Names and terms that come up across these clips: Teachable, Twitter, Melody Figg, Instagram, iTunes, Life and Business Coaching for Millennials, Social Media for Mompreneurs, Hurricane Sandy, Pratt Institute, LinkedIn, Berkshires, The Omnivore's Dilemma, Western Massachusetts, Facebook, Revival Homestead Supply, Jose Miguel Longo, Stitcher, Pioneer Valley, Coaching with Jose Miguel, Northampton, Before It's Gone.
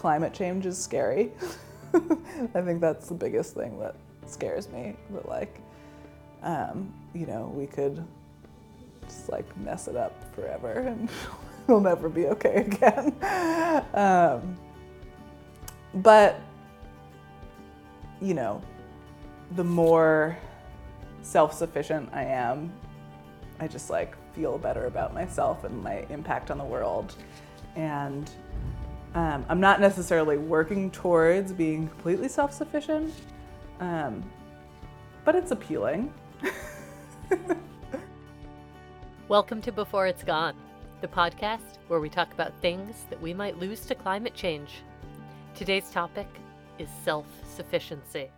climate change is scary. I think that's the biggest thing that scares me, that like, you know, we could just like mess it up forever and it'll never be okay again. But, you know, the more self-sufficient I am, I just like feel better about myself and my impact on the world. And I'm not necessarily working towards being completely self-sufficient, but it's appealing. Welcome to Before It's Gone, the podcast where we talk about things that we might lose to climate change. Today's topic is self-sufficiency.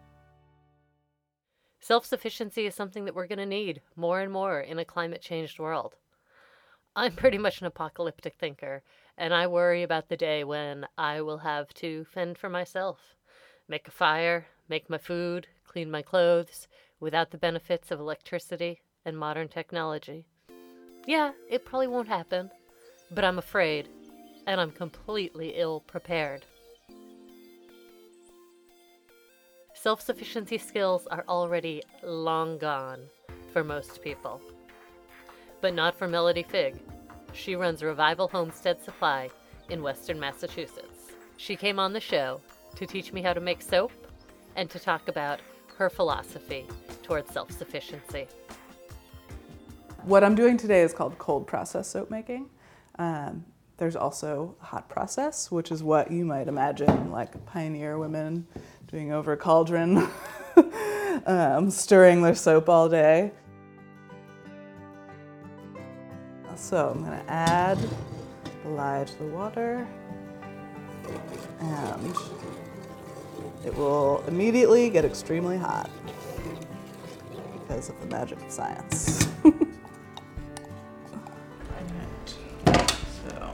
Self-sufficiency is something that we're going to need more and more in a climate-changed world. I'm pretty much an apocalyptic thinker, and I worry about the day when I will have to fend for myself, make a fire, make my food, clean my clothes, without the benefits of electricity and modern technology. Yeah, it probably won't happen, but I'm afraid, and I'm completely ill-prepared. Self-sufficiency skills are already long gone for most people. But not for Melody Figg. She runs Revival Homestead Supply in Western Massachusetts. She came on the show to teach me how to make soap and to talk about her philosophy towards self-sufficiency. What I'm doing today is called cold process soap making. There's also hot process, which is what you might imagine like pioneer women doing over a cauldron, stirring their soap all day. So I'm gonna add lye to the water, and it will immediately get extremely hot because of the magic of science. So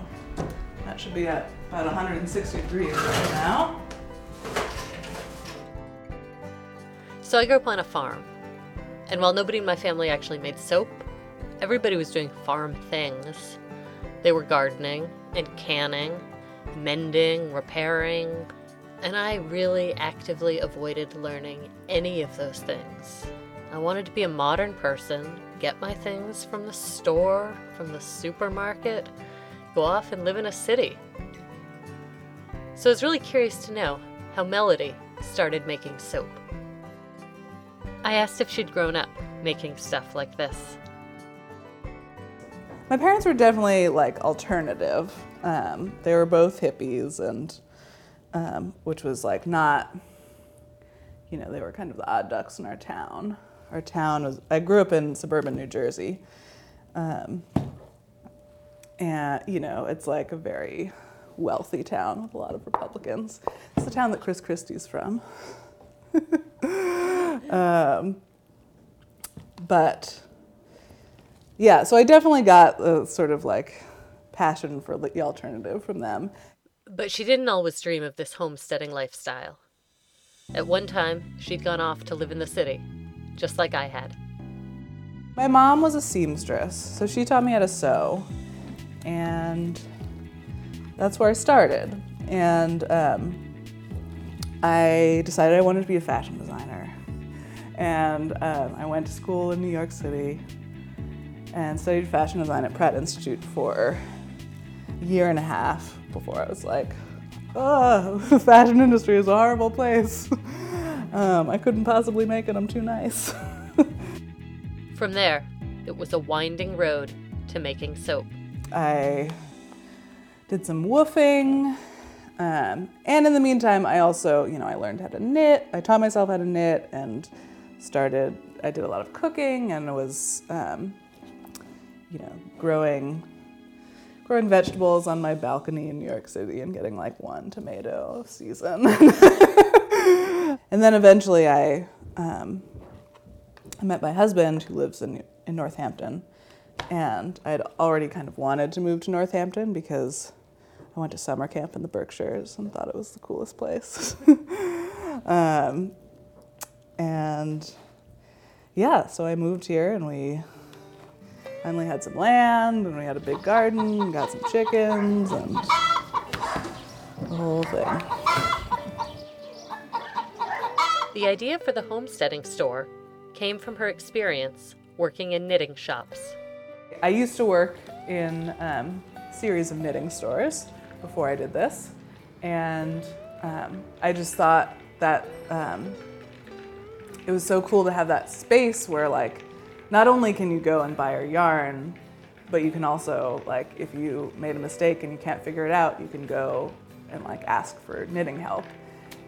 that should be at about 160 degrees right now. So I grew up on a farm, and while nobody in my family actually made soap, everybody was doing farm things. They were gardening and canning, mending, repairing, and I really actively avoided learning any of those things. I wanted to be a modern person, get my things from the store, from the supermarket, go off and live in a city. So I was really curious to know how Melody started making soap. I asked if she'd grown up making stuff like this. My parents were definitely like alternative. They were both hippies, and which was like not, you know, they were kind of the odd ducks in our town. Our town was, I grew up in suburban New Jersey. And, you know, it's like a very wealthy town with a lot of Republicans. It's the town that Chris Christie's from. But yeah, so I definitely got a sort of like passion for the alternative from them. But she didn't always dream of this homesteading lifestyle. At one time, she'd gone off to live in the city, just like I had. My mom was a seamstress, so she taught me how to sew, and that's where I started. And I decided I wanted to be a fashion designer, and I went to school in New York City and studied fashion design at Pratt Institute for a year and a half before I was like, oh, the fashion industry is a horrible place. I couldn't possibly make it, I'm too nice. From there, it was a winding road to making soap. I did some woofing. And in the meantime, I also, you know, I learned how to knit. I taught myself how to knit and started, I did a lot of cooking and was, you know, growing vegetables on my balcony in New York City and getting like one tomato a season. And then eventually I met my husband, who lives in Northampton, and I'd already kind of wanted to move to Northampton because I went to summer camp in the Berkshires and thought it was the coolest place. And yeah, so I moved here and we finally had some land and we had a big garden and got some chickens and whole thing. The idea for the homesteading store came from her experience working in knitting shops. I used to work in a series of knitting stores before I did this, and I just thought that it was so cool to have that space where, like, not only can you go and buy your yarn, but you can also, like, if you made a mistake and you can't figure it out, you can go and, like, ask for knitting help.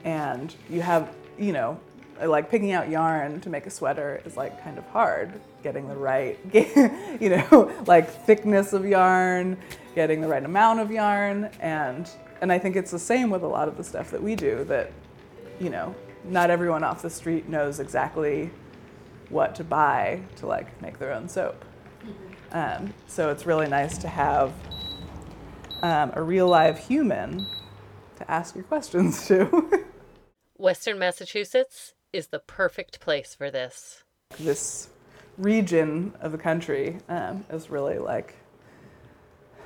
And you have, you know, like, picking out yarn to make a sweater is, like, kind of hard. Getting the right, you know, like, thickness of yarn, getting the right amount of yarn, and I think it's the same with a lot of the stuff that we do, that, you know, not everyone off the street knows exactly what to buy to, like, make their own soap. So it's really nice to have a real live human to ask your questions to. Western Massachusetts is the perfect place for this. This region of the country is really, like,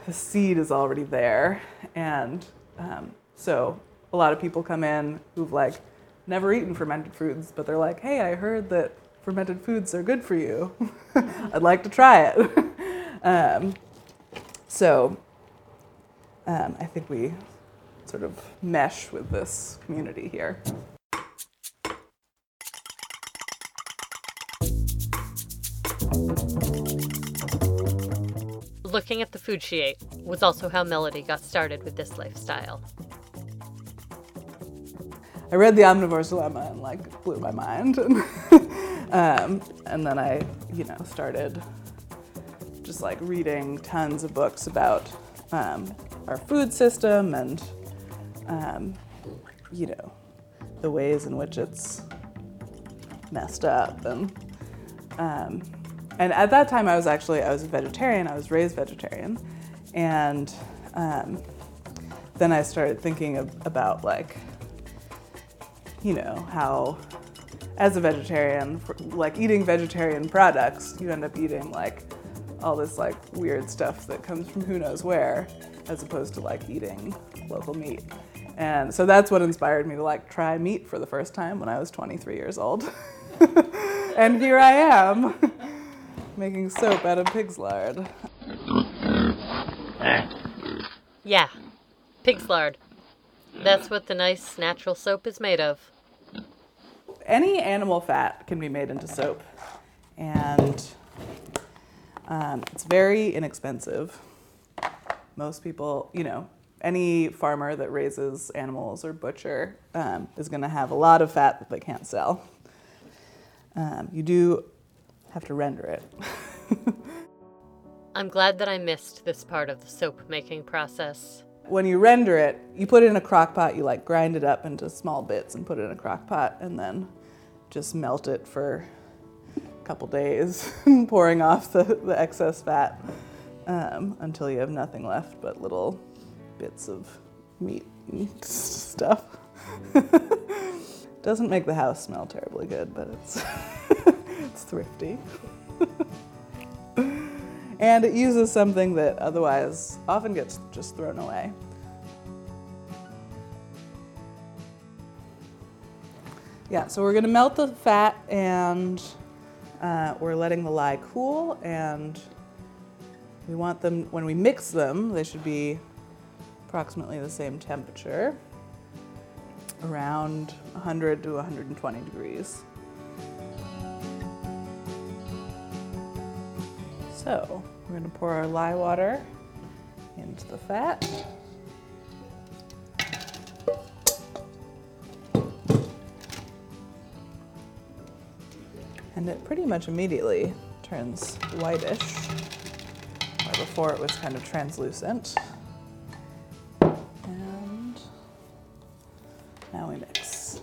the seed is already there. And so a lot of people come in who've, like, never eaten fermented foods, but they're like, hey, I heard that fermented foods are good for you. I'd like to try it. I think we sort of mesh with this community here. Looking at the food she ate was also how Melody got started with this lifestyle. I read The Omnivore's Dilemma and, like, blew my mind. And then I, you know, started just, like, reading tons of books about our food system and, you know, the ways in which it's messed up. And at that time, I was a vegetarian. I was raised vegetarian, and then I started thinking about, like, you know, how as a vegetarian, like, eating vegetarian products, you end up eating, like, all this, like, weird stuff that comes from who knows where, as opposed to, like, eating local meat. And so that's what inspired me to, like, try meat for the first time when I was 23 years old. And here I am. Making soap out of pig's lard. Yeah, pig's lard. That's what the nice natural soap is made of. Any animal fat can be made into soap, and it's very inexpensive. Most people, you know, any farmer that raises animals or butcher is going to have a lot of fat that they can't sell. You do have to render it. I'm glad that I missed this part of the soap making process. When you render it, you put it in a crock pot, you, like, grind it up into small bits and put it in a crock pot and then just melt it for a couple days, pouring off the excess fat until you have nothing left but little bits of meat and stuff. Doesn't make the house smell terribly good, but it's it's thrifty. And it uses something that otherwise often gets just thrown away. Yeah, so we're going to melt the fat, and we're letting the lye cool, and we want them, when we mix them, they should be approximately the same temperature, around 100 to 120 degrees. So we're going to pour our lye water into the fat. And it pretty much immediately turns whitish, where before it was kind of translucent. And now we mix.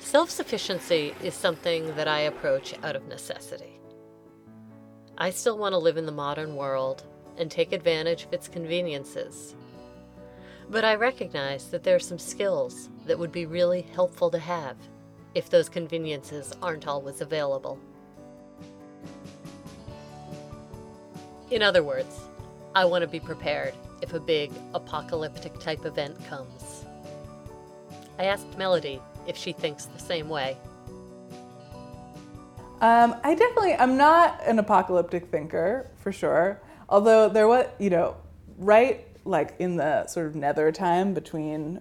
Self-sufficiency is something that I approach out of necessity. I still want to live in the modern world and take advantage of its conveniences. But I recognize that there are some skills that would be really helpful to have if those conveniences aren't always available. In other words, I want to be prepared if a big apocalyptic type event comes. I asked Melody if she thinks the same way. I'm not an apocalyptic thinker, for sure. Although there was, right, like in the sort of nether time between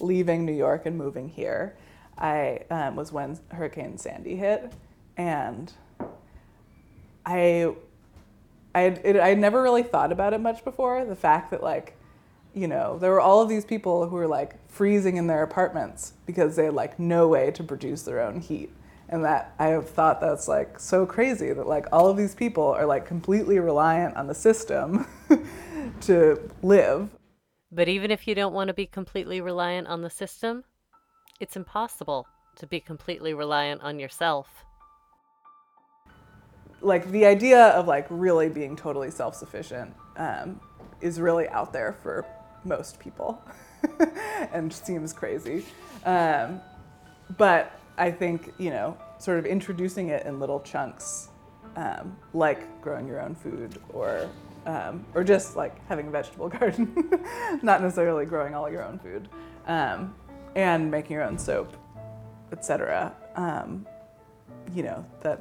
leaving New York and moving here, I was when Hurricane Sandy hit, and I never really thought about it much before. The fact that there were all of these people who were freezing in their apartments because they had no way to produce their own heat. And that I have thought that's so crazy that all of these people are completely reliant on the system to live. But even if you don't want to be completely reliant on the system, it's impossible to be completely reliant on yourself. The idea of really being totally self-sufficient is really out there for most people and seems crazy. But I think, sort of introducing it in little chunks, like growing your own food or just having a vegetable garden, not necessarily growing all your own food, and making your own soap, etc. That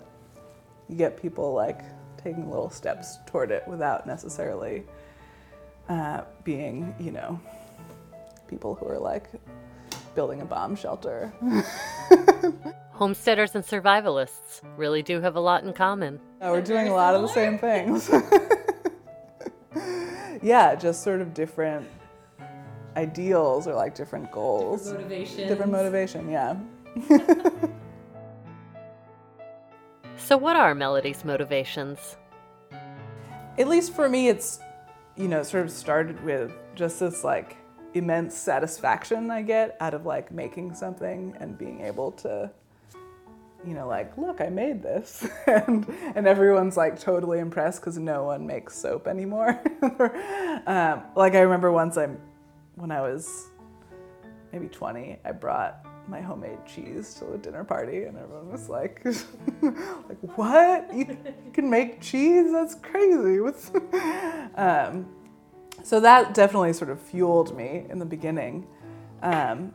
you get people taking little steps toward it without necessarily being, people who are building a bomb shelter. Homesteaders and survivalists really do have a lot in common. Yeah, we're doing a lot of the same things. Yeah, just sort of different ideals or different goals. Different motivation, yeah. So what are Melody's motivations? At least for me, it's, sort of started with just this immense satisfaction I get out of making something and being able to, look, I made this. and everyone's totally impressed because no one makes soap anymore. I remember once when I was maybe 20, I brought my homemade cheese to a dinner party and everyone was like what? You can make cheese? That's crazy. What's So that definitely sort of fueled me in the beginning. And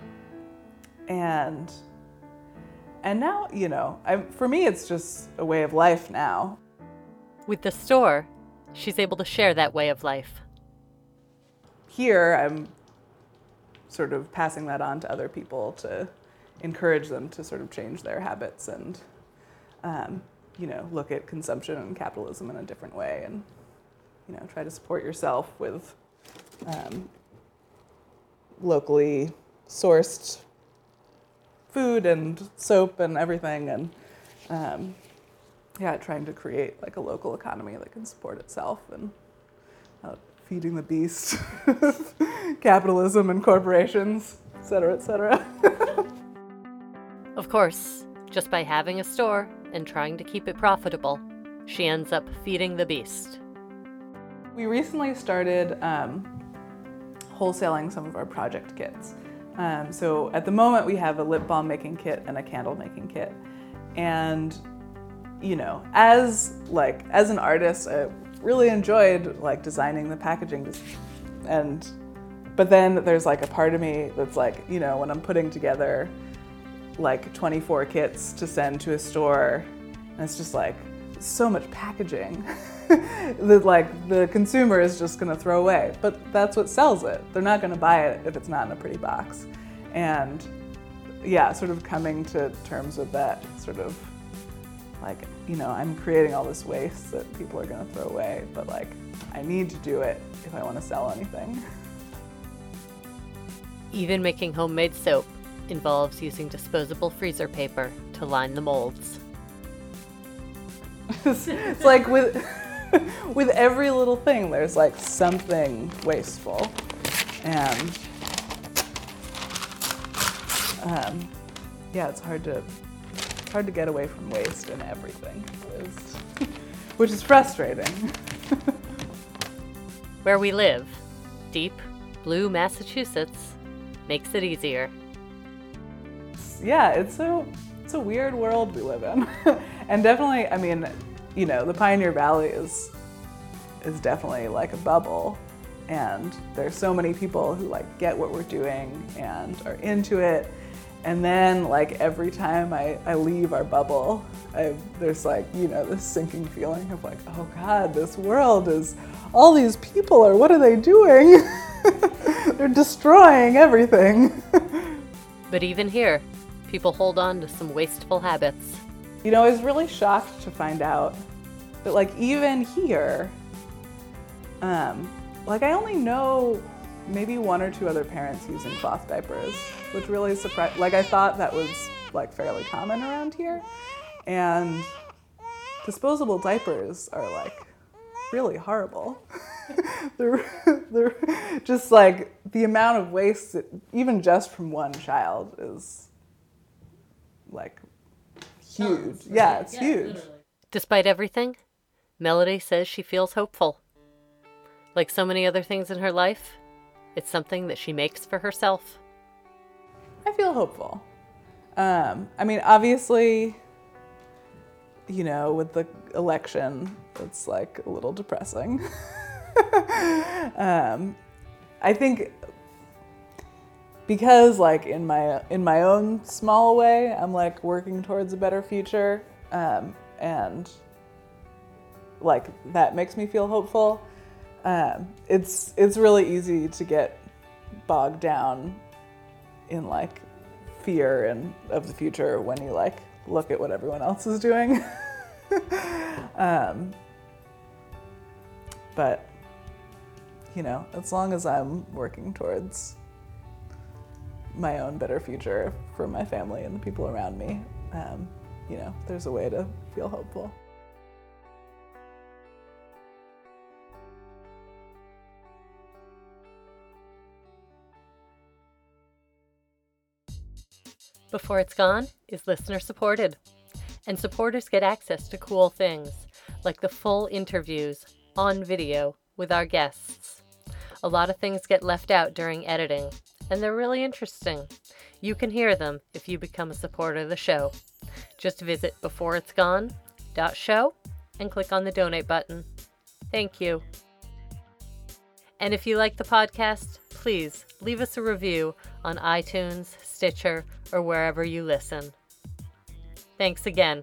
now, for me, it's just a way of life now. With the store, she's able to share that way of life. Here, I'm sort of passing that on to other people to encourage them to sort of change their habits and, look at consumption and capitalism in a different way and try to support yourself with locally sourced food and soap and everything, and trying to create a local economy that can support itself and feeding the beast, capitalism and corporations, et cetera, et cetera. Of course, just by having a store and trying to keep it profitable, she ends up feeding the beast. We recently started wholesaling some of our project kits. So at the moment we have a lip balm making kit and a candle making kit. And as an artist, I really enjoyed designing the packaging. But then there's a part of me that's when I'm putting together 24 kits to send to a store, and it's just so much packaging. That the consumer is just going to throw away, but that's what sells it. They're not going to buy it if it's not in a pretty box. And yeah, sort of coming to terms with that sort of I'm creating all this waste that people are going to throw away, but I need to do it if I want to sell anything. Even making homemade soap involves using disposable freezer paper to line the molds. It's with every little thing, there's something wasteful, and it's hard to get away from waste in everything, which is frustrating. Where we live, deep blue Massachusetts, makes it easier. Yeah, it's a weird world we live in, and definitely, the Pioneer Valley is is definitely like a bubble, and there's so many people who like get what we're doing and are into it. And then like every time I leave our bubble, there's like, you know, this sinking feeling of like, oh God, this world is, all these people are, what are they doing? They're destroying everything. But even here, people hold on to some wasteful habits. You know, I was really shocked to find out that like even here, like I only know maybe one or two other parents using cloth diapers, which really surprised, like I thought that was like fairly common around here. And disposable diapers are like really horrible. They're just like the amount of waste, that, even just from one child, is like huge. Yeah, it's huge. Literally. Despite everything, Melody says she feels hopeful. Like so many other things in her life, it's something that she makes for herself. I feel hopeful. I mean, obviously, you know, with the election, it's like a little depressing. I think because like in my own small way, I'm like working towards a better future, and like that makes me feel hopeful. It's really easy to get bogged down in like fear and of the future when you like look at what everyone else is doing. But you know, as long as I'm working towards my own better future for my family and the people around me, you know, there's a way to feel hopeful. Before It's Gone is listener-supported, and supporters get access to cool things, like the full interviews, on video, with our guests. A lot of things get left out during editing, and they're really interesting. You can hear them if you become a supporter of the show. Just visit beforeitsgone.show and click on the donate button. Thank you. And if you like the podcast, please leave us a review on iTunes, Stitcher, or wherever you listen. Thanks again.